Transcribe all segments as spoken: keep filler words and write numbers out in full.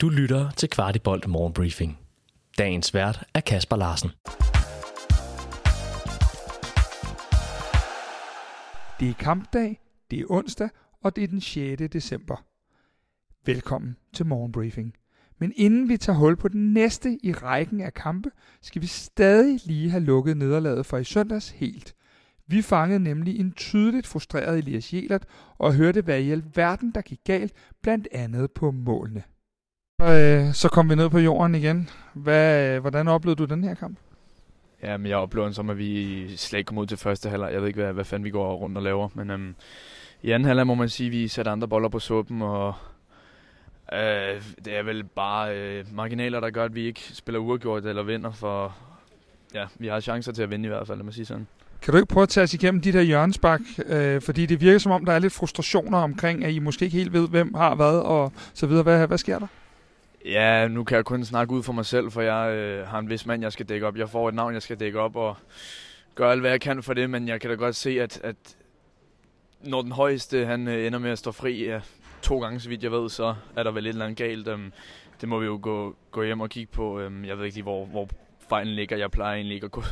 Du lytter til Kvart i bold Morgenbriefing. Dagens vært er Kasper Larsen. Det er kampdag, det er onsdag, og det er den sjette december. Velkommen til Morgenbriefing. Men inden vi tager hul på den næste i rækken af kampe, skal vi stadig lige have lukket nederlaget fra i søndags helt. Vi fangede nemlig en tydeligt frustreret Elias Hjælert og hørte, hvad i alverden der gik galt, blandt andet på målene. Øh, så kom vi ned på jorden igen. Hvad, hvordan oplevede du den her kamp? Jamen, jeg oplevede den som, at vi slet ikke kom ud til første halvleg. Jeg ved ikke, hvad, hvad fanden vi går rundt og laver. Men øhm, i anden halvleg må man sige, at vi satte andre boller på suppen, og øh, det er vel bare øh, marginaler, der gør, at vi ikke spiller uafgjort eller vinder, for ja, vi har chancer til at vinde i hvert fald, lad mig sige sådan. Kan du ikke prøve at tage os igennem de der hjørnespark? Øh, fordi det virker som om, der er lidt frustrationer omkring, at I måske ikke helt ved, hvem har hvad og så videre. Hvad, hvad sker der? Ja, nu kan jeg kun snakke ud for mig selv, for jeg øh, har en vis mand, jeg skal dække op. Jeg får et navn, jeg skal dække op og gøre alt, hvad jeg kan for det. Men jeg kan da godt se, at, at når den højeste han øh, ender med at stå fri ja, to gange, så vidt jeg ved, så er der vel et eller andet galt. Øhm, det må vi jo gå, gå hjem og kigge på. Øhm, jeg ved ikke lige, hvor, hvor fejlen ligger. Jeg plejer egentlig ikke at gå,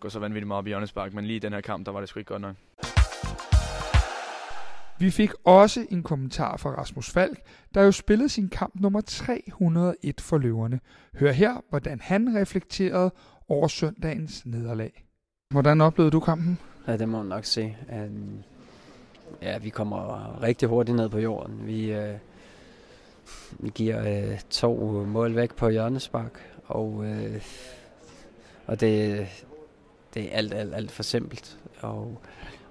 gå så vanvittigt meget op i hjørnespark, men lige i den her kamp, der var det sgu ikke godt nok. Vi fik også en kommentar fra Rasmus Falk, der jo spillede sin kamp nummer tre hundrede og en for løverne. Hør her, hvordan han reflekterede over søndagens nederlag. Hvordan oplevede du kampen? Ja, det må man nok se. Ja, vi kommer rigtig hurtigt ned på jorden. Vi, øh, vi giver øh, to mål væk på hjørnespark, og, øh, og det, det er alt, alt, alt for simpelt. Og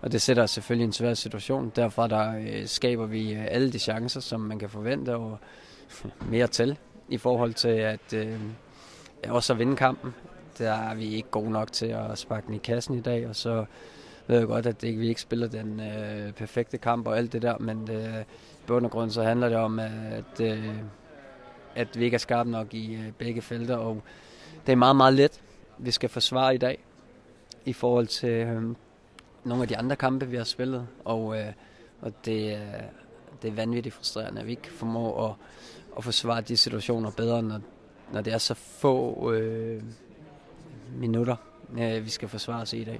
Og det sætter selvfølgelig en svær situation. Derfor der øh, skaber vi øh, alle de chancer, som man kan forvente, og mere til i forhold til at øh, også at vinde kampen. Der er vi ikke gode nok til at sparke den i kassen i dag, og så ved jeg godt, at det, vi ikke spiller den øh, perfekte kamp og alt det der, men øh, i bund og grund så handler det om, at, øh, at vi ikke er skarpe nok i øh, begge felter, og det er meget, meget let, vi skal forsvare i dag i forhold til Øh, nogle af de andre kampe, vi har spillet, og, øh, og det, øh, det er vanvittigt frustrerende, at vi ikke formår at, at forsvare de situationer bedre, når, når det er så få øh, minutter, øh, vi skal forsvare os i dag.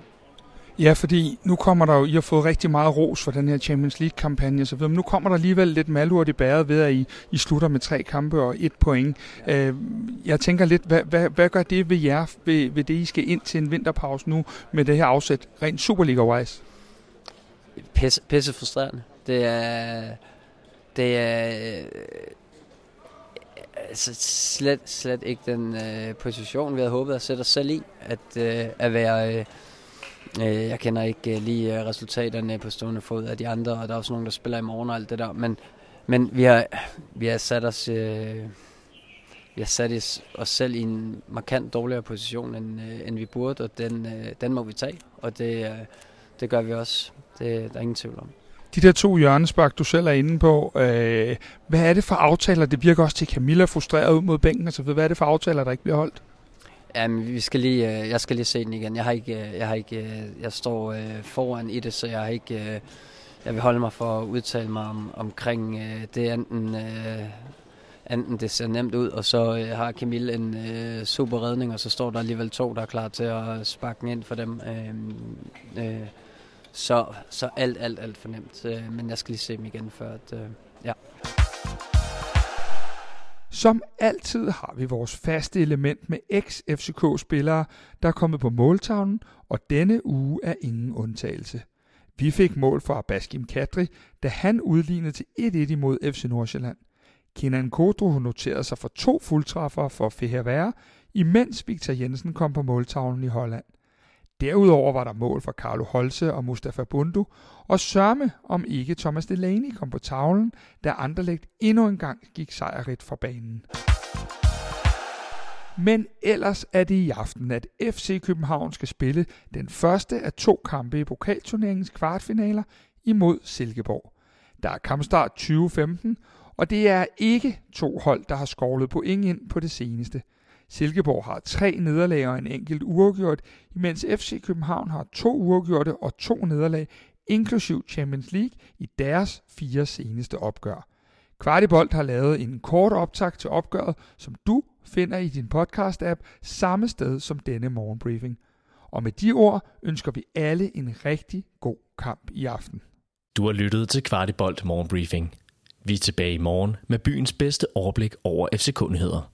Ja, fordi nu kommer der jo, I har fået rigtig meget ros for den her Champions League-kampagne og så videre, men nu kommer der alligevel lidt malurt i bæret ved, at I, I slutter med tre kampe og et point. Ja. Øh, jeg tænker lidt, hvad, hvad, hvad gør det ved jer, ved, ved det, I skal ind til en vinterpause nu med det her afsæt, rent Superliga-wise? Pisse, pisse frustrerende. Det er, det er altså slet, slet ikke den øh, position, vi havde håbet at sætte os selv i, at, øh, at være Øh, Jeg kender ikke lige resultaterne på stående fod af de andre, og der er også nogen, der spiller i morgen og alt det der. Men, men vi har, vi har sat os, øh, vi har sat os selv i en markant dårligere position, end, øh, end vi burde, og den, øh, den må vi tage. Og det, øh, det gør vi også. Det, der er ingen tvivl om. De der to hjørnespark, du selv er inde på, øh, hvad er det for aftaler? Det virker også til Camilla frustreret ud mod bænken og så videre. Hvad er det for aftaler, der ikke bliver holdt? Jamen, vi skal lige, jeg skal lige se den igen. Jeg har ikke, jeg har ikke, jeg står foran i det, så jeg har ikke, jeg vil holde mig for at udtale mig om, omkring det enten, enten det ser nemt ud, og så har Camille en super redning, og så står der alligevel to, der er klar til at sparke den ind for dem. Så, så alt, alt, alt for nemt. Men jeg skal lige se dem igen før, at ja. Som altid har vi vores faste element med eks-F C K-spillere, der er kommet på måltavlen, og denne uge er ingen undtagelse. Vi fik mål fra Baskim Kadri, da han udlignede til et et imod F C Nordsjælland. Kenan Kotru noterede sig for to fuldtræffere for Fehérvár, imens Victor Jensen kom på måltavlen i Holland. Derudover var der mål fra Carlo Holse og Mustafa Bundo, og sørme om ikke Thomas Delaney kom på tavlen, da Anderlægt endnu en gang gik sejrigt fra banen. Men ellers er det i aften, at F C København skal spille den første af to kampe i pokalturneringens kvartfinaler imod Silkeborg. Der er kampstart tyve femten, og det er ikke to hold, der har skovlet point ind på det seneste. Silkeborg har tre nederlag og en enkelt uafgjort, imens F C København har to uafgjorte og to nederlag, inklusiv Champions League, i deres fire seneste opgør. Kvart i bold har lavet en kort optakt til opgøret, som du finder i din podcast-app samme sted som denne morgenbriefing. Og med de ord ønsker vi alle en rigtig god kamp i aften. Du har lyttet til Kvart i bold morgenbriefing. Vi er tilbage i morgen med byens bedste overblik over F C K-nyheder.